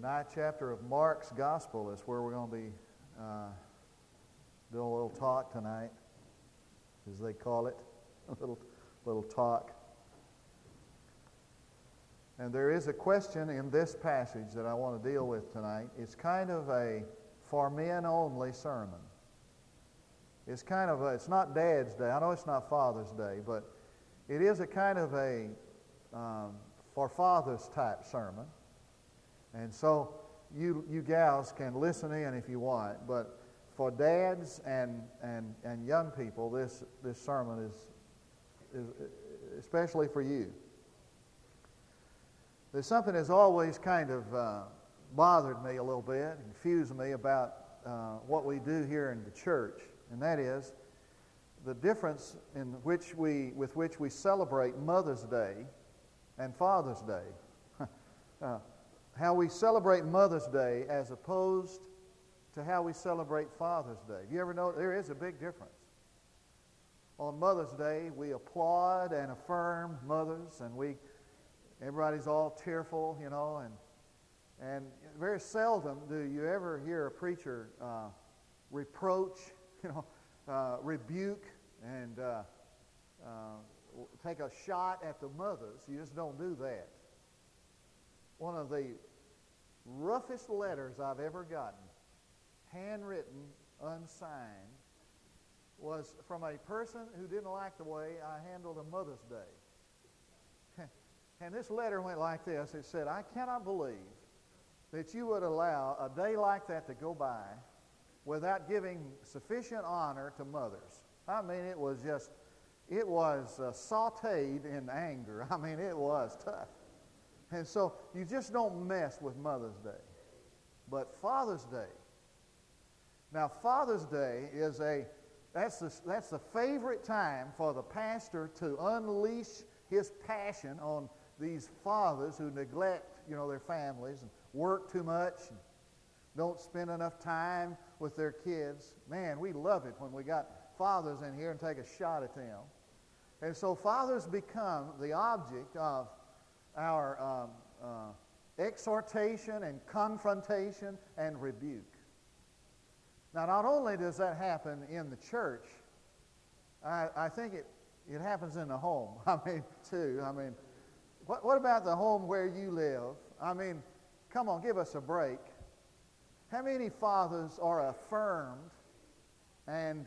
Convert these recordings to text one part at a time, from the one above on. The ninth chapter of Mark's Gospel is where we're going to be doing a little talk tonight, as they call it, a little talk. And there is a question in this passage that I want to deal with tonight. It's kind of a for men only sermon. It's kind of a, it's not Dad's Day. I know it's not Father's Day, but it is a kind of a for fathers type sermon. And so you gals can listen in if you want, but for dads and young people, this sermon is especially for you. There's something that's always kind of bothered me a little bit, confused me about what we do here in the church, and that is the difference in which we celebrate Mother's Day and Father's Day. How we celebrate Mother's Day as opposed to how we celebrate Father's Day. You ever know there is a big difference? On Mother's Day, we applaud and affirm mothers, and everybody's all tearful, you know, and very seldom do you ever hear a preacher reproach, you know, rebuke, and take a shot at the mothers. You just don't do that. One of the roughest letters I've ever gotten, handwritten, unsigned, was from a person who didn't like the way I handled a Mother's Day. And this letter went like this. It said, "I cannot believe that you would allow a day like that to go by without giving sufficient honor to mothers." I mean, it was sauteed in anger. I mean, it was tough. And so you just don't mess with Mother's Day. But Father's Day. Now, Father's Day is that's the favorite time for the pastor to unleash his passion on these fathers who neglect, you know, their families and work too much and don't spend enough time with their kids. Man, we love it when we got fathers in here and take a shot at them. And so fathers become the object of our exhortation and confrontation and rebuke. Now, not only does that happen in the church, I think it happens in the home. I mean, too. I mean, what about the home where you live? I mean, come on, give us a break. How many fathers are affirmed and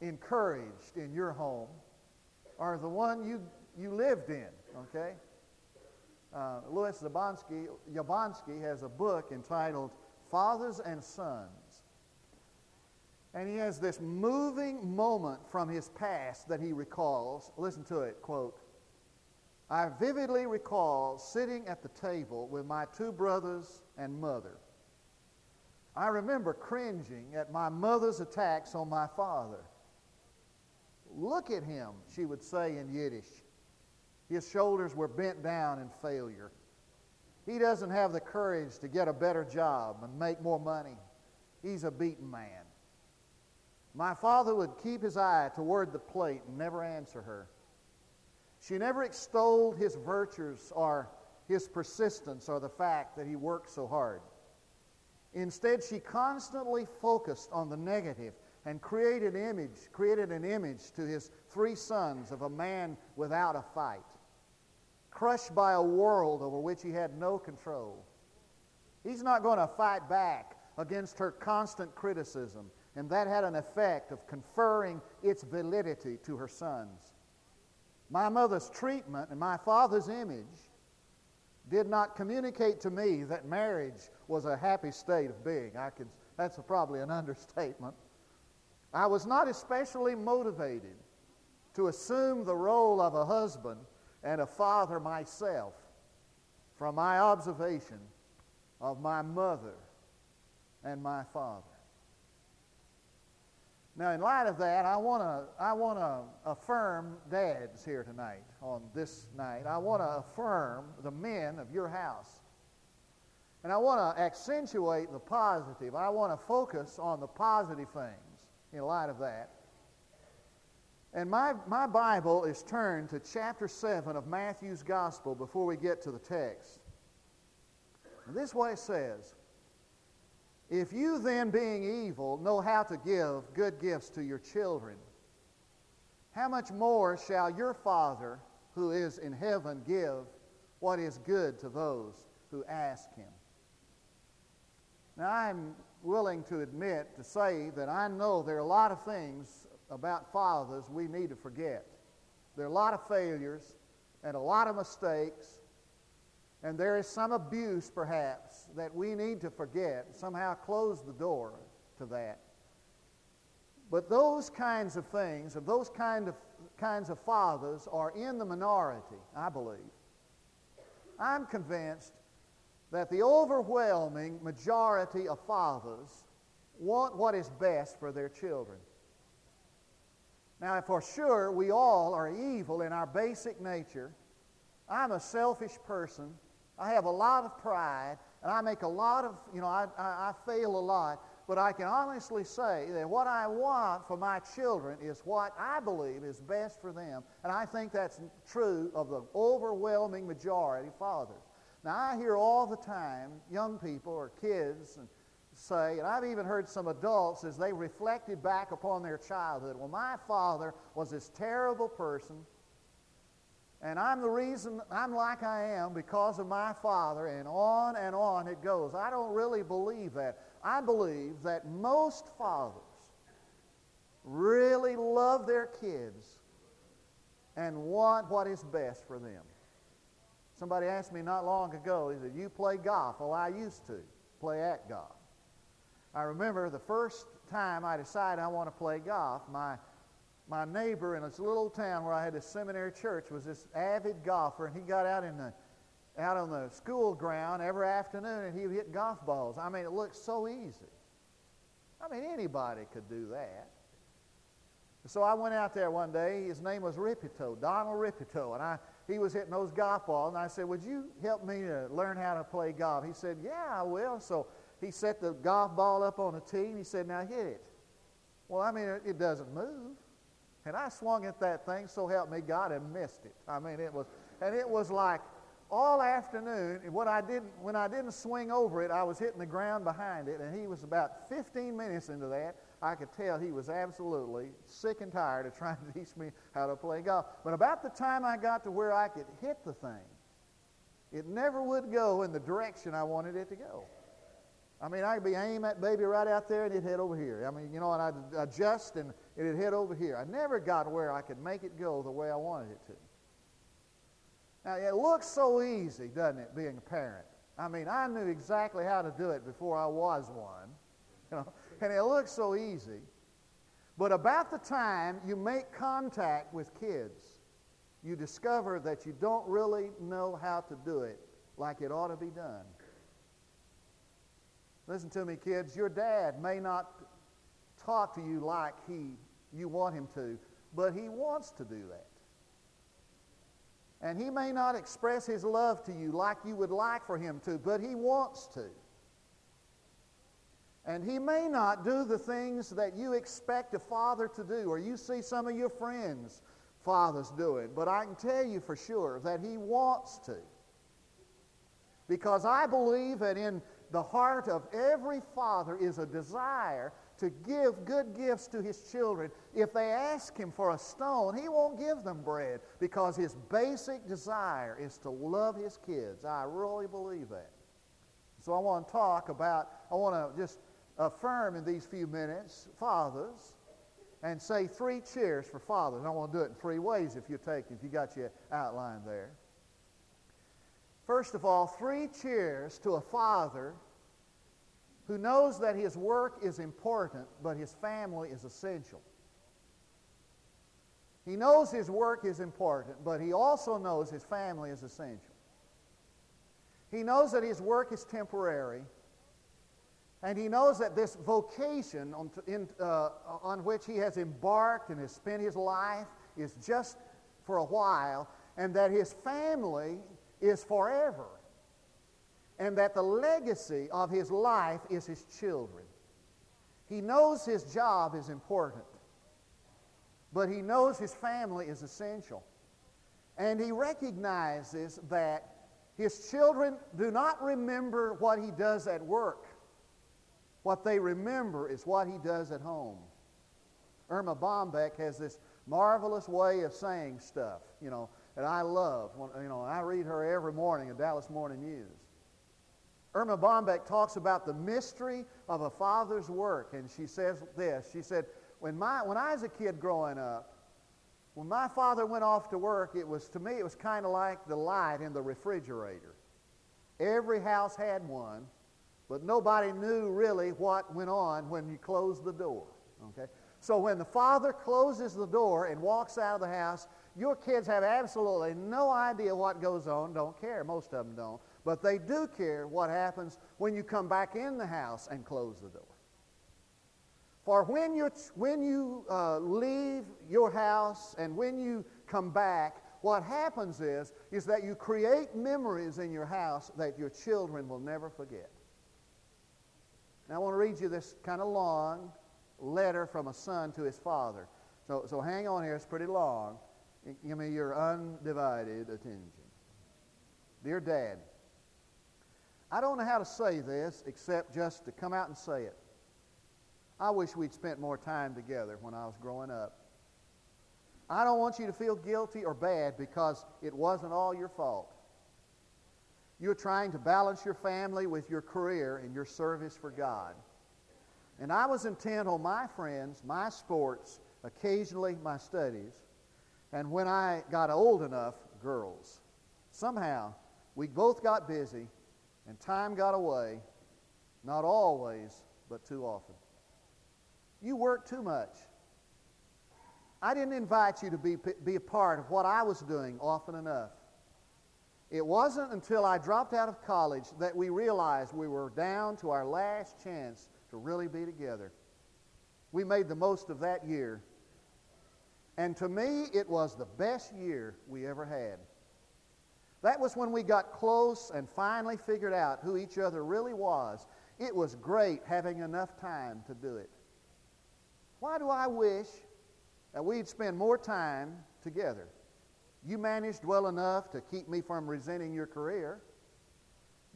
encouraged in your home, or the one you lived in? Okay. Lewis Yablonsky has a book entitled Fathers and Sons. And he has this moving moment from his past that he recalls. Listen to it, quote, "I vividly recall sitting at the table with my two brothers and mother. I remember cringing at my mother's attacks on my father. 'Look at him,' she would say in Yiddish. 'His shoulders were bent down in failure. He doesn't have the courage to get a better job and make more money. He's a beaten man.' My father would keep his eye toward the plate and never answer her. She never extolled his virtues or his persistence or the fact that he worked so hard. Instead, she constantly focused on the negative and created an image to his three sons of a man without a fight, crushed by a world over which he had no control. He's not going to fight back against her constant criticism, and that had an effect of conferring its validity to her sons. My mother's treatment and my father's image did not communicate to me that marriage was a happy state of being." That's probably an understatement. "I was not especially motivated to assume the role of a husband and a father myself from my observation of my mother and my father." Now, in light of that, I want to affirm dads here tonight on this night. I want to affirm the men of your house. And I want to accentuate the positive. I want to focus on the positive things in light of that. And my Bible is turned to chapter 7 of Matthew's Gospel before we get to the text. And this way it says, if you then, being evil, know how to give good gifts to your children, how much more shall your Father who is in heaven give what is good to those who ask him? Now, I'm willing to admit, to say that I know there are a lot of things about fathers we need to forget. There are a lot of failures and a lot of mistakes, and there is some abuse, perhaps, that we need to forget, somehow close the door to that. But those kinds of things, of those kinds of fathers are in the minority, I believe. I'm convinced that the overwhelming majority of fathers want what is best for their children. Now, for sure, we all are evil in our basic nature. I'm a selfish person. I have a lot of pride, and I make a lot of, I fail a lot, but I can honestly say that what I want for my children is what I believe is best for them, and I think that's true of the overwhelming majority of fathers. Now, I hear all the time young people or kids say, and I've even heard some adults as they reflected back upon their childhood, well, my father was this terrible person, and I'm the reason I'm like I am because of my father, and on it goes. I don't really believe that. I believe that most fathers really love their kids and want what is best for them. Somebody asked me not long ago, he said, you play golf? Well, I used to play at golf. I remember the first time I decided I want to play golf, my neighbor in this little town where I had this seminary church was this avid golfer, and he got out on the school ground every afternoon and he would hit golf balls. I mean, it looked so easy. I mean, anybody could do that. So I went out there one day. His name was Ripito, Donald Ripito, and he was hitting those golf balls, and I said, would you help me to learn how to play golf? He said, yeah, I will. So he set the golf ball up on the tee, and he said, now hit it. Well, I mean, it doesn't move. And I swung at that thing, so help me God, and missed it. I mean, it was like all afternoon, and when I didn't swing over it, I was hitting the ground behind it, and he was about 15 minutes into that. I could tell he was absolutely sick and tired of trying to teach me how to play golf. But about the time I got to where I could hit the thing, it never would go in the direction I wanted it to go. I mean, I could be aiming at baby right out there and it'd head over here. I mean, and I'd adjust and it'd head over here. I never got where I could make it go the way I wanted it to. Now, it looks so easy, doesn't it, being a parent? I mean, I knew exactly how to do it before I was one. And it looks so easy. But about the time you make contact with kids, you discover that you don't really know how to do it like it ought to be done. Listen to me, kids. Your dad may not talk to you like you want him to, but he wants to do that. And he may not express his love to you like you would like for him to, but he wants to. And he may not do the things that you expect a father to do, or you see some of your friends' fathers do it, but I can tell you for sure that he wants to. Because I believe that in the heart of every father is a desire to give good gifts to his children. If they ask him for a stone, he won't give them bread because his basic desire is to love his kids. I really believe that. So I want to just affirm in these few minutes, fathers, and say three cheers for fathers. And I want to do it in three ways if you got your outline there. First of all, three cheers to a father who knows that his work is important, but his family is essential. He knows his work is important, but he also knows his family is essential. He knows that his work is temporary, and he knows that this vocation on which he has embarked and has spent his life is just for a while, and that his family is forever, and that the legacy of his life is his children. He knows his job is important, but he knows his family is essential, and he recognizes that His children do not remember what he does at work. What they remember is what he does at home. Irma Bombeck has this marvelous way of saying stuff, you know, that I love. You know, I read her every morning in Dallas Morning News. Irma Bombeck talks about the mystery of a father's work, and she says this. She said, when I was a kid growing up, when my father went off to work, to me it was kind of like the light in the refrigerator. Every house had one, but nobody knew really what went on when you closed the door. Okay? So when the father closes the door and walks out of the house, your kids have absolutely no idea what goes on, don't care, most of them don't. But they do care what happens when you come back in the house and close the door. For when you leave your house and when you come back, what happens is that you create memories in your house that your children will never forget. Now I want to read you this kind of long letter from a son to his father. So hang on here, it's pretty long. Give me your undivided attention. Dear Dad, I don't know how to say this except just to come out and say it. I wish we'd spent more time together when I was growing up. I don't want you to feel guilty or bad because it wasn't all your fault. You're trying to balance your family with your career and your service for God. And I was intent on my friends, my sports, occasionally my studies, and when I got old enough, girls. Somehow, we both got busy and time got away, not always, but too often. You work too much. I didn't invite you to be a part of what I was doing often enough. It wasn't until I dropped out of college that we realized we were down to our last chance to really be together. We made the most of that year. And to me, it was the best year we ever had. That was when we got close and finally figured out who each other really was. It was great having enough time to do it. Why do I wish that we'd spend more time together? You managed well enough to keep me from resenting your career.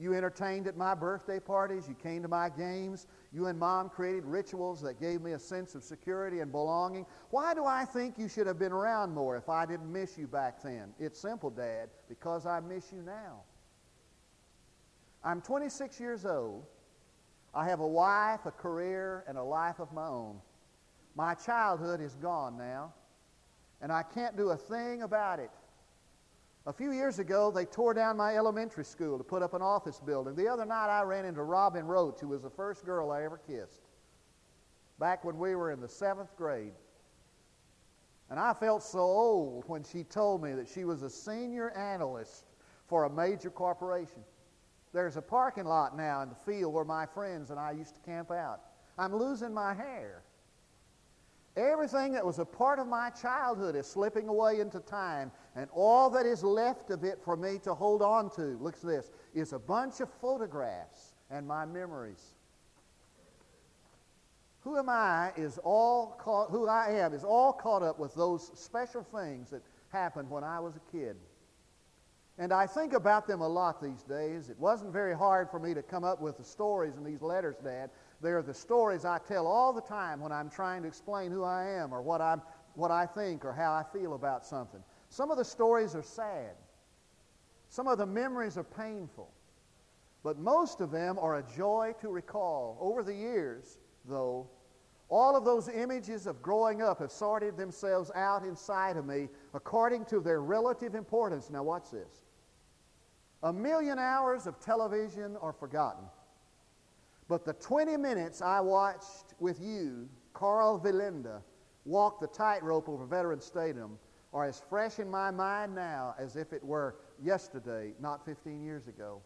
You entertained at my birthday parties. You came to my games. You and Mom created rituals that gave me a sense of security and belonging. Why do I think you should have been around more if I didn't miss you back then? It's simple, Dad, because I miss you now. I'm 26 years old. I have a wife, a career, and a life of my own. My childhood is gone now, and I can't do a thing about it. A few years ago, they tore down my elementary school to put up an office building. The other night, I ran into Robin Roach, who was the first girl I ever kissed, back when we were in the 7th grade. And I felt so old when she told me that she was a senior analyst for a major corporation. There's a parking lot now in the field where my friends and I used to camp out. I'm losing my hair. Everything that was a part of my childhood is slipping away into time, and all that is left of it for me to hold on to, look at this, is a bunch of photographs and my memories. Who I am is all caught up with those special things that happened when I was a kid. And I think about them a lot these days. It wasn't very hard for me to come up with the stories in these letters, Dad. They're the stories I tell all the time when I'm trying to explain who I am or what I think or how I feel about something. Some of the stories are sad. Some of the memories are painful. But most of them are a joy to recall. Over the years, though, all of those images of growing up have sorted themselves out inside of me according to their relative importance. Now watch this. 1 million hours of television are forgotten. But the 20 minutes I watched with you, Carl Velinda, walk the tightrope over Veterans Stadium are as fresh in my mind now as if it were yesterday, not 15 years ago.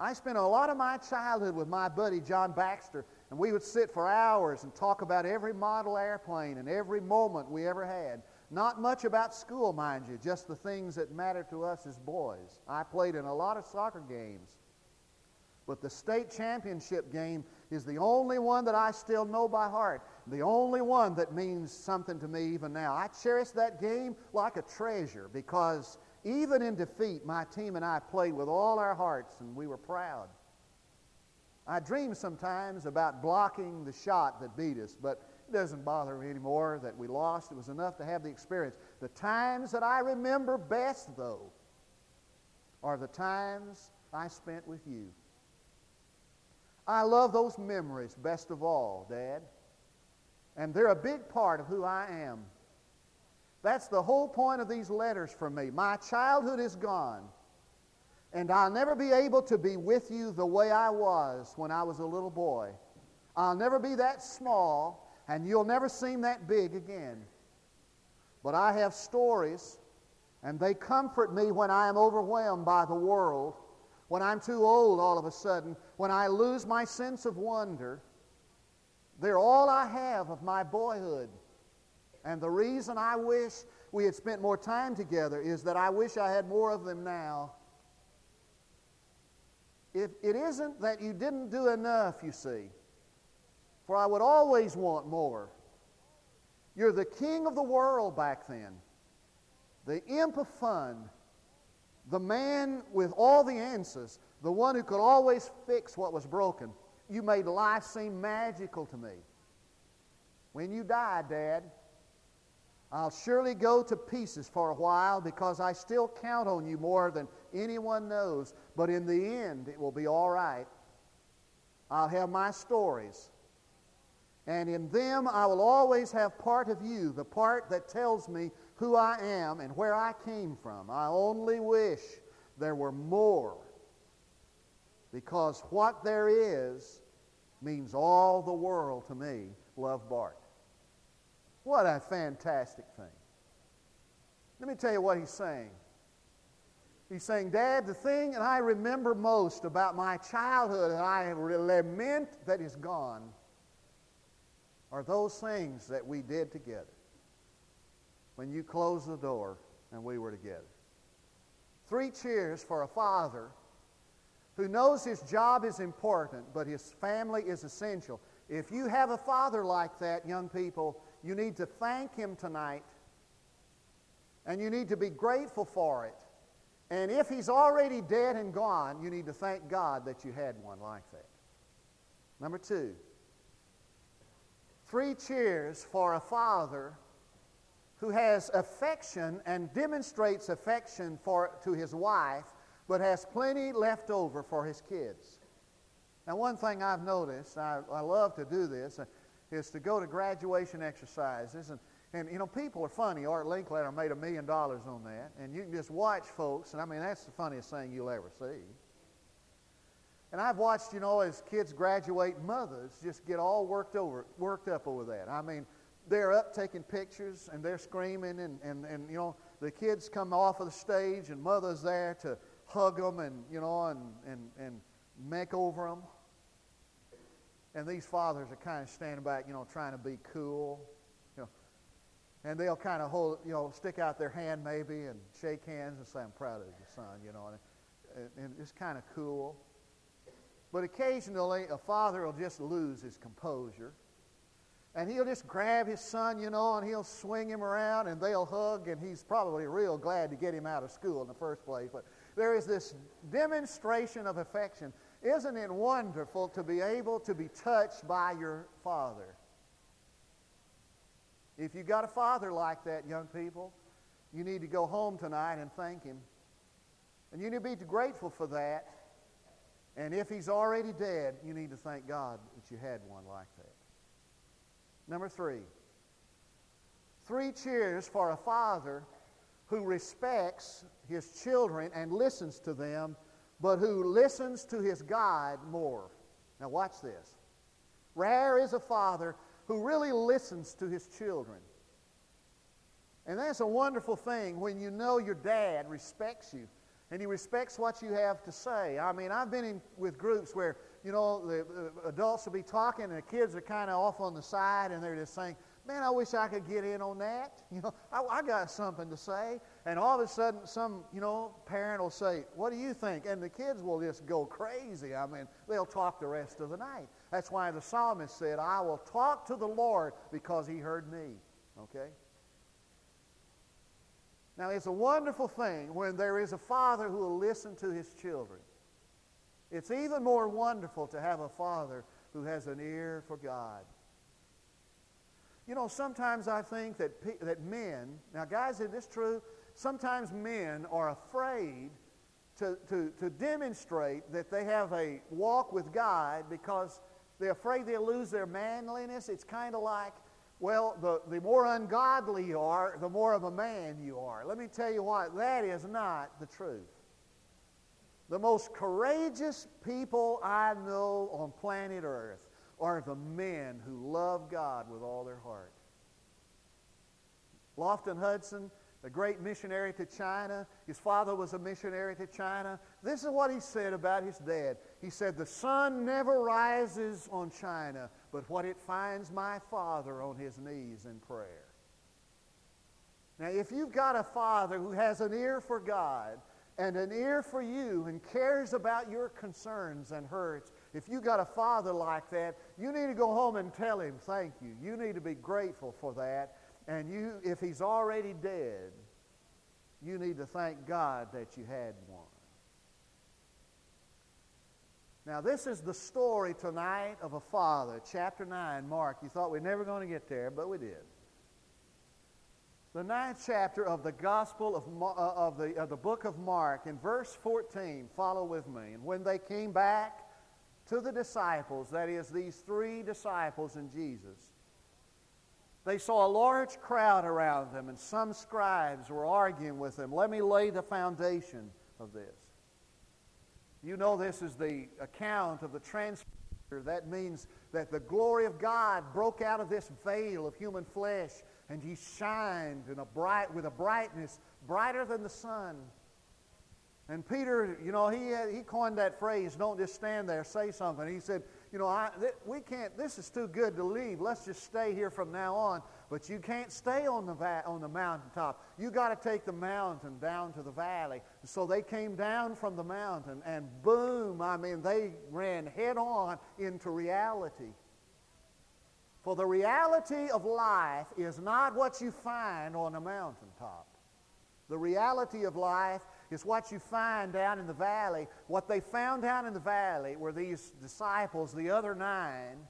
I spent a lot of my childhood with my buddy John Baxter, and we would sit for hours and talk about every model airplane and every moment we ever had. Not much about school, mind you, just the things that matter to us as boys. I played in a lot of soccer games. But the state championship game is the only one that I still know by heart, the only one that means something to me even now. I cherish that game like a treasure because Even in defeat, my team and I played with all our hearts, and we were proud. I dream sometimes about blocking the shot that beat us, but it doesn't bother me anymore that we lost. It was enough to have the experience. The times that I remember best, though, are the times I spent with you. I love those memories best of all, Dad, and they're a big part of who I am. That's the whole point of these letters for me. My childhood is gone, and I'll never be able to be with you the way I was when I was a little boy. I'll never be that small, and you'll never seem that big again. But I have stories, and they comfort me when I am overwhelmed by the world, when I'm too old all of a sudden, when I lose my sense of wonder. They're all I have of my boyhood. And the reason I wish we had spent more time together is that I wish I had more of them now. If it isn't that you didn't do enough, you see, for I would always want more. You're the king of the world back then, the imp of fun, the man with all the answers, the one who could always fix what was broken. You made life seem magical to me. When you die, Dad, I'll surely go to pieces for a while because I still count on you more than anyone knows, but in the end, it will be all right. I'll have my stories, and in them, I will always have part of you, the part that tells me who I am and where I came from. I only wish there were more, because what there is means all the world to me. Love, Bart. What a fantastic thing. Let me tell you what he's saying. He's saying, Dad, the thing that I remember most about my childhood and I lament that is gone are those things that we did together. When you closed the door and we were together. Three cheers for a father who knows his job is important, but his family is essential. If you have a father like that, young people, you need to thank him tonight, and you need to be grateful for it. And if he's already dead and gone, you need to thank God that you had one like that. Number two, three cheers for a father who has affection and demonstrates affection to his wife, but has plenty left over for his kids. Now, one thing I've noticed, I love to do this, is to go to graduation exercises. And you know, people are funny. Art Linkletter made $1 million on that. And you can just watch folks, and I mean, that's the funniest thing you'll ever see. And I've watched, you know, as kids graduate, mothers just get all worked up over that. I mean, they're up taking pictures, and they're screaming, and you know, the kids come off of the stage, and mother's there to hug them and, you know, and make over them. And these fathers are kind of standing back, you know, trying to be cool, you know. And they'll kind of hold, you know, stick out their hand maybe and shake hands and say, I'm proud of you, son, you know. And it's kind of cool. But occasionally a father will just lose his composure. And he'll just grab his son, you know, and he'll swing him around and they'll hug. And he's probably real glad to get him out of school in the first place. But there is this demonstration of affection. Isn't it wonderful to be able to be touched by your father? If you've got a father like that, young people, you need to go home tonight and thank him. And you need to be grateful for that. And if he's already dead, you need to thank God that you had one like that. Number three, three cheers for a father who respects his children and listens to them, but who listens to his God more. Now watch this. Rare is a father who really listens to his children. And that's a wonderful thing when you know your dad respects you and he respects what you have to say. I mean, I've been in with groups where, you know, the adults will be talking and the kids are kind of off on the side and they're just saying, man, I wish I could get in on that. You know, I got something to say. And all of a sudden, some, you know, parent will say, what do you think? And the kids will just go crazy. I mean, they'll talk the rest of the night. That's why the psalmist said, I will talk to the Lord because he heard me. Okay? Now, it's a wonderful thing when there is a father who will listen to his children. It's even more wonderful to have a father who has an ear for God. You know, sometimes I think that men, now guys, is this true? Sometimes men are afraid to demonstrate that they have a walk with God because they're afraid they'll lose their manliness. It's kind of like, well, the more ungodly you are, the more of a man you are. Let me tell you what, that is not the truth. The most courageous people I know on planet Earth are the men who love God with all their heart. Lofton Hudson, the great missionary to China, his father was a missionary to China. This is what he said about his dad. He said, "The sun never rises on China, but what it finds my father on his knees in prayer." Now, if you've got a father who has an ear for God and an ear for you and cares about your concerns and hurts, if you've got a father like that, you need to go home and tell him thank you. You need to be grateful for that. And you, if he's already dead, you need to thank God that you had one. Now, this is the story tonight of a father, chapter 9, Mark. You thought we're never going to get there, but we did. The 9th chapter of the Gospel of the book of Mark, in verse 14, follow with me. "And when they came back to the disciples," that is, these three disciples and Jesus, "they saw a large crowd around them, and some scribes were arguing with them." Let me lay the foundation of this. You know, this is the account of the transfiguration. That means that the glory of God broke out of this veil of human flesh, and he shined with a brightness brighter than the sun. And Peter, you know, he coined that phrase, "Don't just stand there, say something." He said, "You know, we can't. This is too good to leave. Let's just stay here from now on." But you can't stay on the mountaintop. You got to take the mountain down to the valley. So they came down from the mountain, and boom! I mean, they ran head on into reality. For the reality of life is not what you find on a mountaintop. The reality of life is what you find down in the valley. What they found down in the valley were these disciples, the other 9,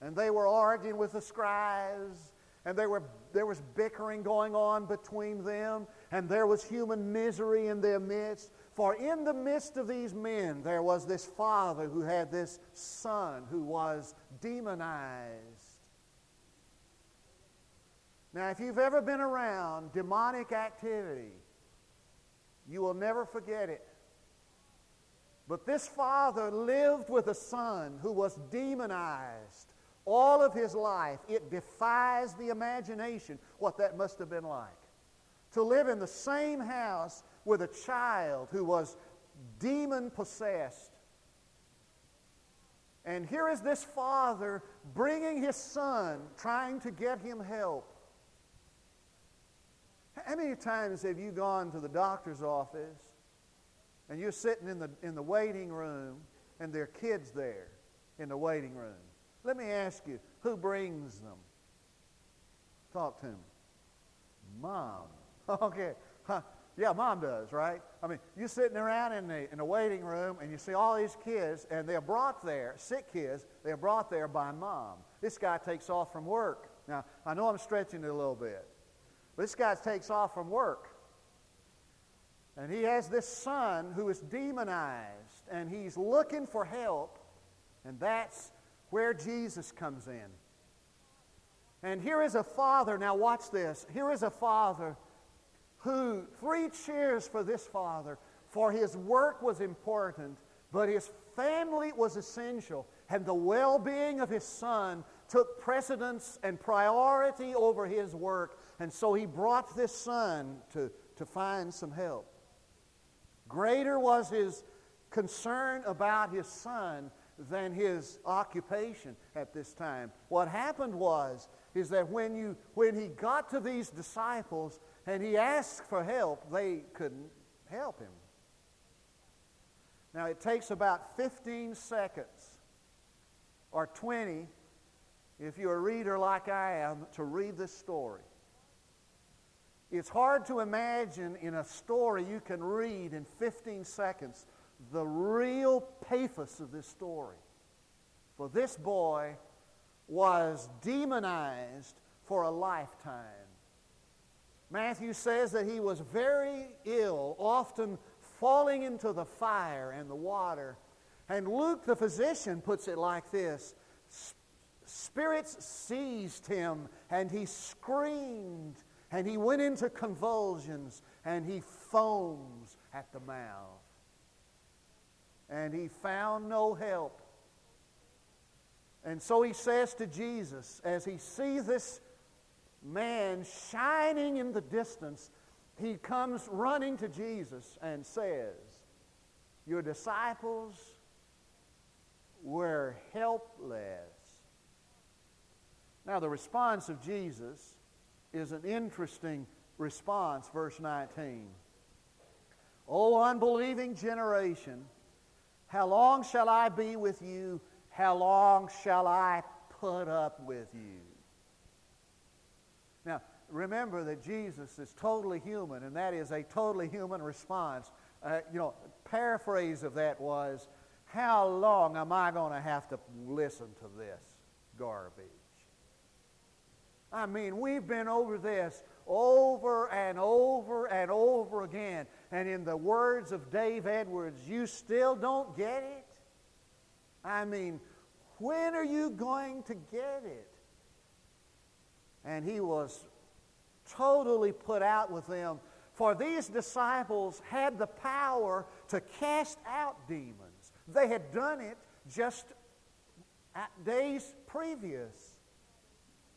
and they were arguing with the scribes, and there was bickering going on between them, and there was human misery in their midst. For in the midst of these men, there was this father who had this son who was demonized. Now, if you've ever been around demonic activity, you will never forget it. But this father lived with a son who was demonized all of his life. It defies the imagination what that must have been like. To live in the same house with a child who was demon-possessed. And here is this father bringing his son, trying to get him help. How many times have you gone to the doctor's office and you're sitting in the waiting room and there are kids there in the waiting room? Let me ask you, who brings them? Talk to me. Mom. Okay. Huh. Yeah, Mom does, right? I mean, you're sitting around in the waiting room and you see all these kids, and they're brought there, sick kids, they're brought there by Mom. This guy takes off from work. Now, I know I'm stretching it a little bit. This guy takes off from work, and he has this son who is demonized, and he's looking for help, and that's where Jesus comes in. And here is a father, now watch this, here is a father who, 3 cheers for this father, for his work was important, but his family was essential, and the well-being of his son took precedence and priority over his work. And so he brought this son to find some help. Greater was his concern about his son than his occupation at this time. What happened is that when he got to these disciples and he asked for help, they couldn't help him. Now, it takes about 15 seconds or 20, if you're a reader like I am, to read this story. It's hard to imagine in a story you can read in 15 seconds the real pathos of this story. For this boy was demonized for a lifetime. Matthew says that he was very ill, often falling into the fire and the water. And Luke, the physician, puts it like this: spirits seized him, and he screamed, and he went into convulsions, and he foams at the mouth. And he found no help. And so he says to Jesus, as he sees this man shining in the distance, he comes running to Jesus and says, "Your disciples were helpless." Now the response of Jesus is an interesting response, verse 19. "O unbelieving generation, how long shall I be with you? How long shall I put up with you?" Now, remember that Jesus is totally human, and that is a totally human response. Paraphrase of that was, how long am I going to have to listen to this garbage? I mean, we've been over this over and over and over again. And in the words of Dave Edwards, you still don't get it? I mean, when are you going to get it? And he was totally put out with them. For these disciples had the power to cast out demons. They had done it just days previous.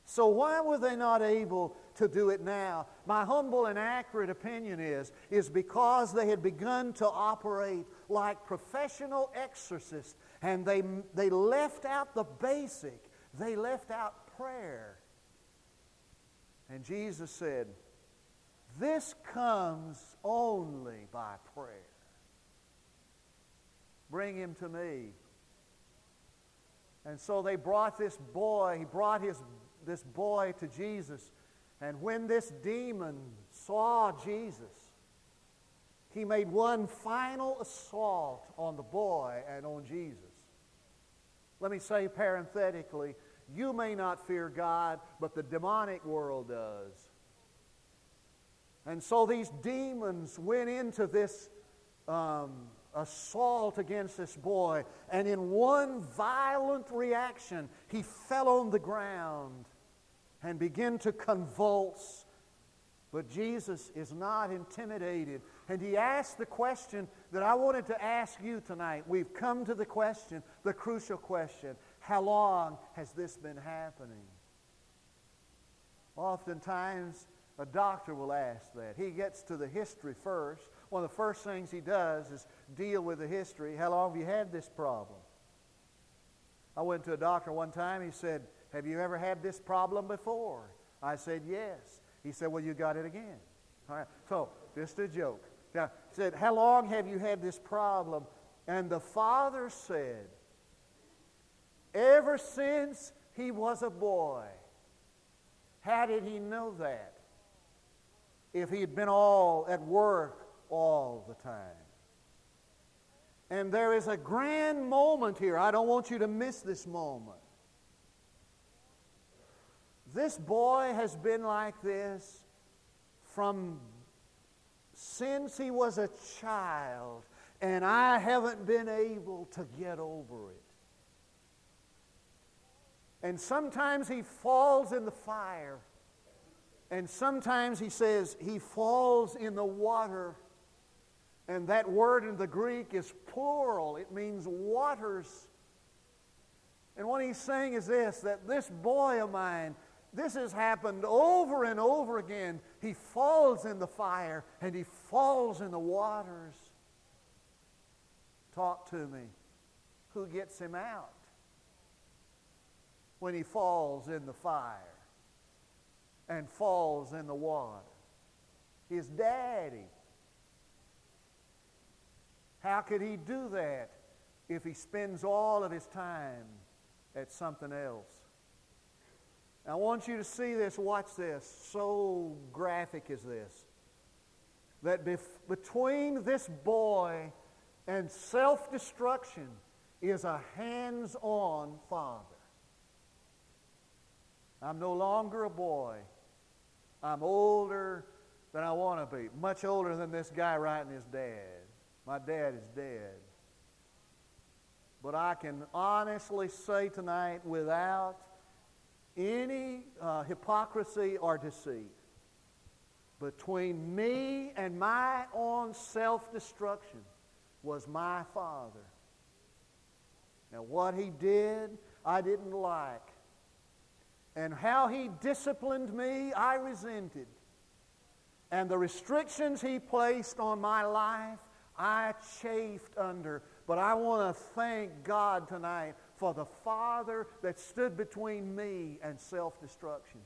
So why were they not able to do it now? My humble and accurate opinion is because they had begun to operate like professional exorcists, and they left out the basic. They left out prayer. And Jesus said, this comes only by prayer. Bring him to me. And so they brought this boy, this boy to Jesus, and when this demon saw Jesus, he made one final assault on the boy and on Jesus. Let me say parenthetically, you may not fear God, but the demonic world does. And so these demons went into this assault against this boy, and in one violent reaction, he fell on the ground and began to convulse. But Jesus is not intimidated. And he asked the question that I wanted to ask you tonight. We've come to the question, the crucial question: how long has this been happening? Oftentimes, a doctor will ask that. He gets to the history first. One of the first things he does is deal with the history. How long have you had this problem? I went to a doctor one time. He said, have you ever had this problem before? I said, yes. He said, well, you got it again. All right. So, just a joke. Now, he said, how long have you had this problem? And the father said, ever since he was a boy. How did he know that? If he had been all at work all the time. And there is a grand moment here. I don't want you to miss this moment. This boy has been like this from since he was a child, and I haven't been able to get over it. And sometimes he falls in the fire. And sometimes he says he falls in the water. And that word in the Greek is plural. It means waters. And what he's saying is this, that this boy of mine, this has happened over and over again. He falls in the fire and he falls in the waters. Talk to me. Who gets him out when he falls in the fire and falls in the water? His daddy. How could he do that if he spends all of his time at something else? I want you to see this, watch this. So graphic is this. That between this boy and self-destruction is a hands-on father. I'm no longer a boy. I'm older than I want to be. Much older than this guy writing his dad. My dad is dead. But I can honestly say tonight without any hypocrisy or deceit, between me and my own self-destruction was my father. Now what he did, I didn't like. And how he disciplined me, I resented. And the restrictions he placed on my life, I chafed under. But I want to thank God tonight for the father that stood between me and self-destruction.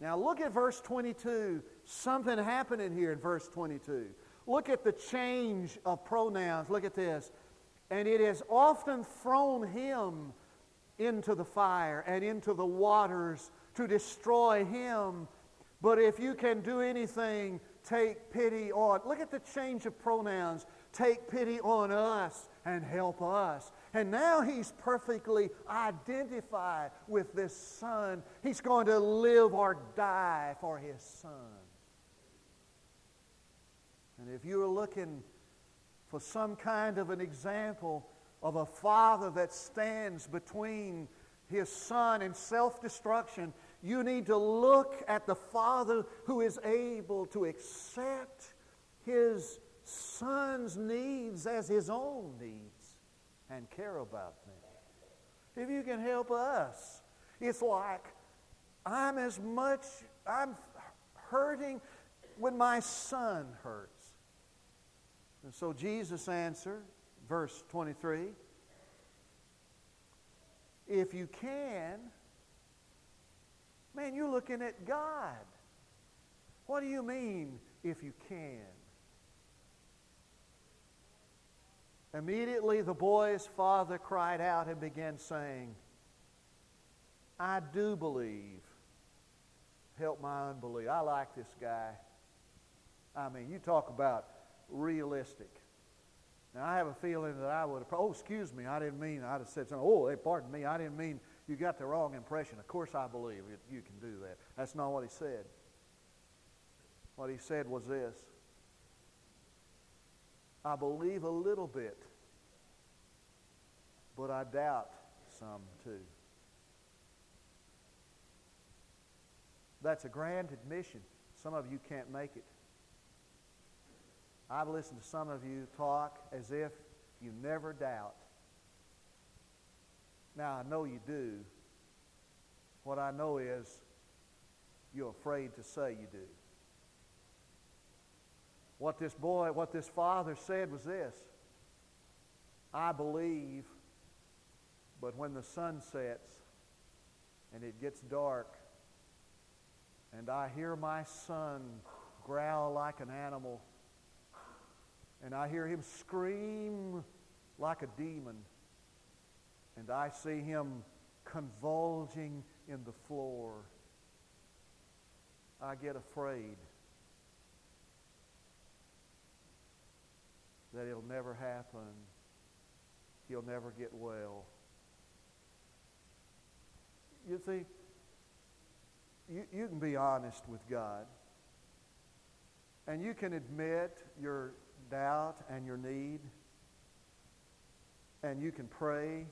Now look at verse 22. Something happening here in verse 22. Look at the change of pronouns. Look at this. And it has often thrown him into the fire and into the waters to destroy him. But if you can do anything, take pity on. Look at the change of pronouns. Take pity on us and help us. And now he's perfectly identified with this son. He's going to live or die for his son. And if you're looking for some kind of an example of a father that stands between his son and self-destruction, you need to look at the father who is able to accept his son's needs as his own needs and care about them. If you can help us, it's like I'm hurting when my son hurts. And so Jesus answered, verse 23, if you can, man, you're looking at God. What do you mean, if you can? Immediately the boy's father cried out and began saying, I do believe. Help my unbelief. I like this guy. I mean, you talk about realistic. Now, I have a feeling that I would have, oh, excuse me, I didn't mean, I'd have said something, oh, hey, pardon me, I didn't mean, you got the wrong impression. Of course I believe you can do that. That's not what he said. What he said was this. I believe a little bit, but I doubt some too. That's a grand admission. Some of you can't make it. I've listened to some of you talk as if you never doubt. Now, I know you do. What I know is you're afraid to say you do. What this father said was this. I believe, but when the sun sets and it gets dark and I hear my son growl like an animal and I hear him scream like a demon, and I see him convulsing in the floor, I get afraid that it'll never happen. He'll never get well. You see, you can be honest with God, and you can admit your doubt and your need, and you can pray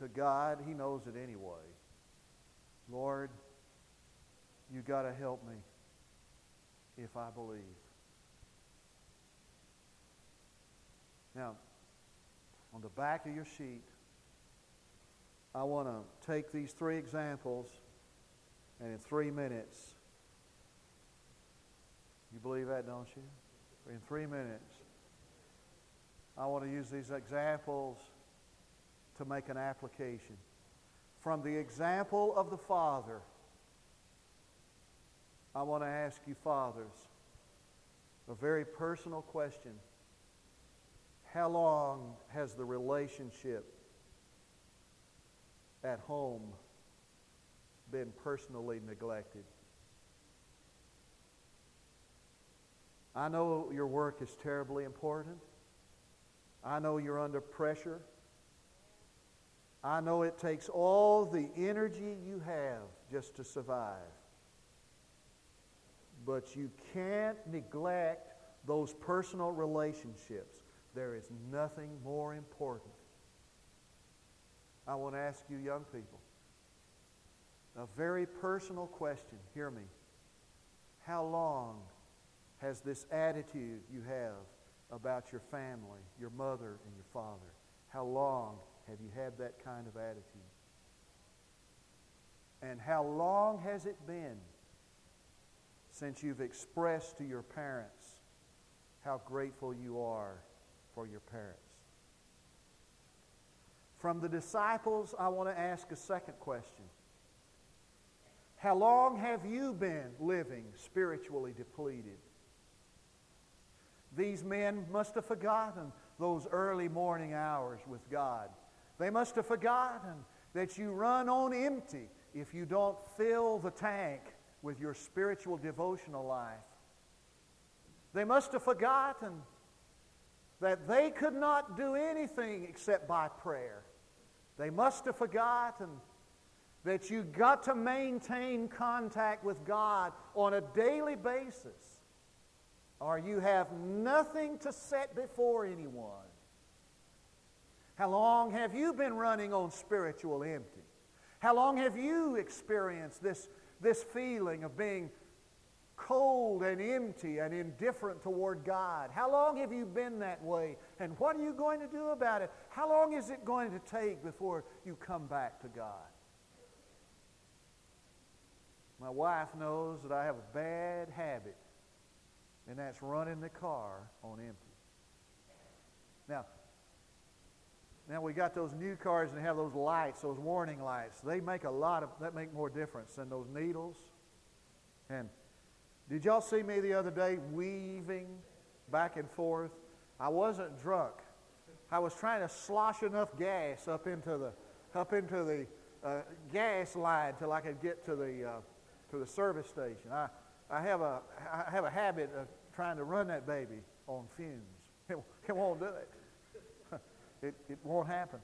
to God. He knows it anyway. Lord, you got to help me if I believe. Now, on the back of your sheet, I want to take these three examples, and in 3 minutes, you believe that, don't you? In 3 minutes. I want to use these examples to make an application. From the example of the father, I want to ask you fathers a very personal question. How long has the relationship at home been personally neglected? I know your work is terribly important. I know you're under pressure. I know it takes all the energy you have just to survive. But you can't neglect those personal relationships. There is nothing more important. I want to ask you young people a very personal question. Hear me. How long has this attitude you have about your family, your mother and your father, how long have you had that kind of attitude? And how long has it been since you've expressed to your parents how grateful you are for your parents? From the disciples, I want to ask a second question. How long have you been living spiritually depleted? These men must have forgotten those early morning hours with God. They must have forgotten that you run on empty if you don't fill the tank with your spiritual devotional life. They must have forgotten that they could not do anything except by prayer. They must have forgotten that you got to maintain contact with God on a daily basis, or you have nothing to set before anyone. How long have you been running on spiritual empty? How long have you experienced this feeling of being cold and empty and indifferent toward God? How long have you been that way? And what are you going to do about it? How long is it going to take before you come back to God? My wife knows that I have a bad habit, and that's running the car on empty. Now we got those new cars and they have those lights, those warning lights. They make that make more difference than those needles. And did y'all see me the other day weaving back and forth? I wasn't drunk. I was trying to slosh enough gas up into the gas line till I could get to the service station. I have a habit of trying to run that baby on fumes. It won't do it. It won't happen.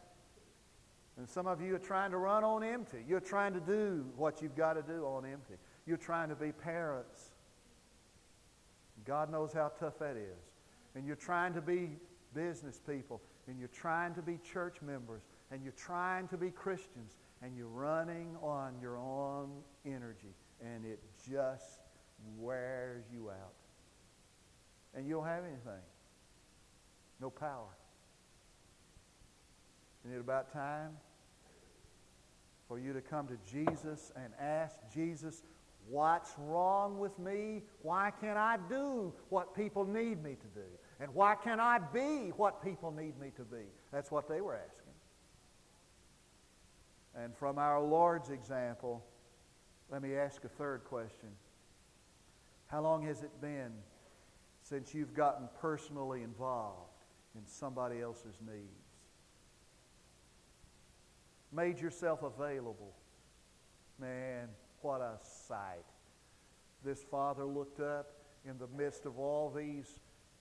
And some of you are trying to run on empty. You're trying to do what you've got to do on empty. You're trying to be parents. God knows how tough that is. And you're trying to be business people. And you're trying to be church members. And you're trying to be Christians. And you're running on your own energy. And it just wears you out. And you don't have anything. No power. Isn't it about time for you to come to Jesus and ask Jesus, what's wrong with me? Why can't I do what people need me to do? And why can't I be what people need me to be? That's what they were asking. And from our Lord's example, let me ask a third question. How long has it been since you've gotten personally involved in somebody else's needs? Made yourself available. Man, what a sight. This father looked up in the midst of all these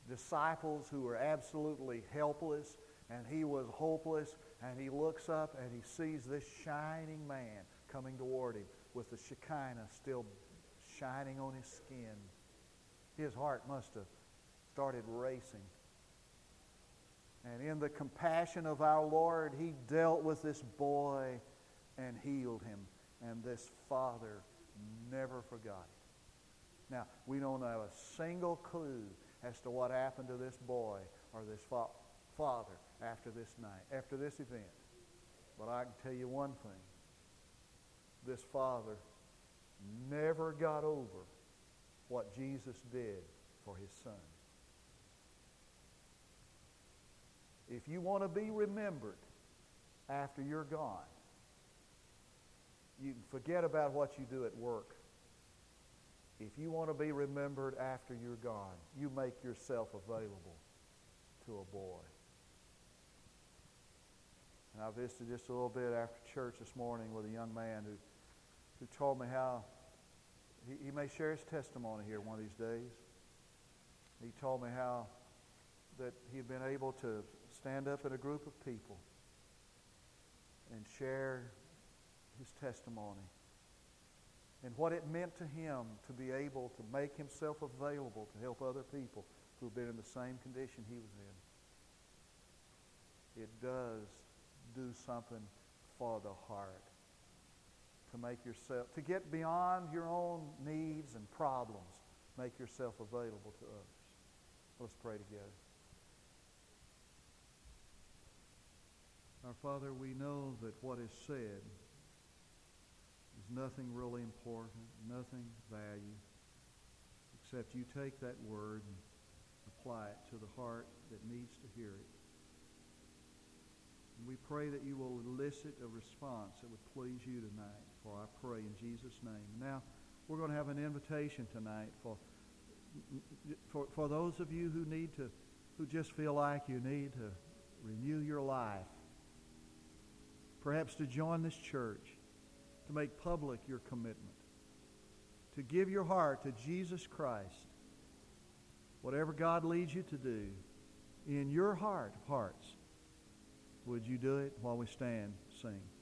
disciples who were absolutely helpless, and he was hopeless, and he looks up and he sees this shining man coming toward him with the Shekinah still shining on his skin. His heart must have started racing. And in the compassion of our Lord, he dealt with this boy and healed him. And this father never forgot it. Now, we don't have a single clue as to what happened to this boy or this father after this night, after this event. But I can tell you one thing. This father never got over what Jesus did for his son. If you want to be remembered after you're gone, you can forget about what you do at work. If you want to be remembered after you're gone, you make yourself available to a boy. And I visited just a little bit after church this morning with a young man who told me how he may share his testimony here one of these days. He told me how that he had been able to stand up in a group of people and share his testimony and what it meant to him to be able to make himself available to help other people who have been in the same condition he was in. It does do something for the heart to make yourself, to get beyond your own needs and problems, make yourself available to others. Let's pray together. Our Father, we know that what is said is nothing really important, nothing of value, except you take that word and apply it to the heart that needs to hear it. And we pray that you will elicit a response that would please you tonight, for I pray in Jesus' name. Now, we're going to have an invitation tonight for those of you who just feel like you need to renew your life, perhaps to join this church, to make public your commitment, to give your heart to Jesus Christ. Whatever God leads you to do, in your heart of hearts, would you do it? While we stand, sing.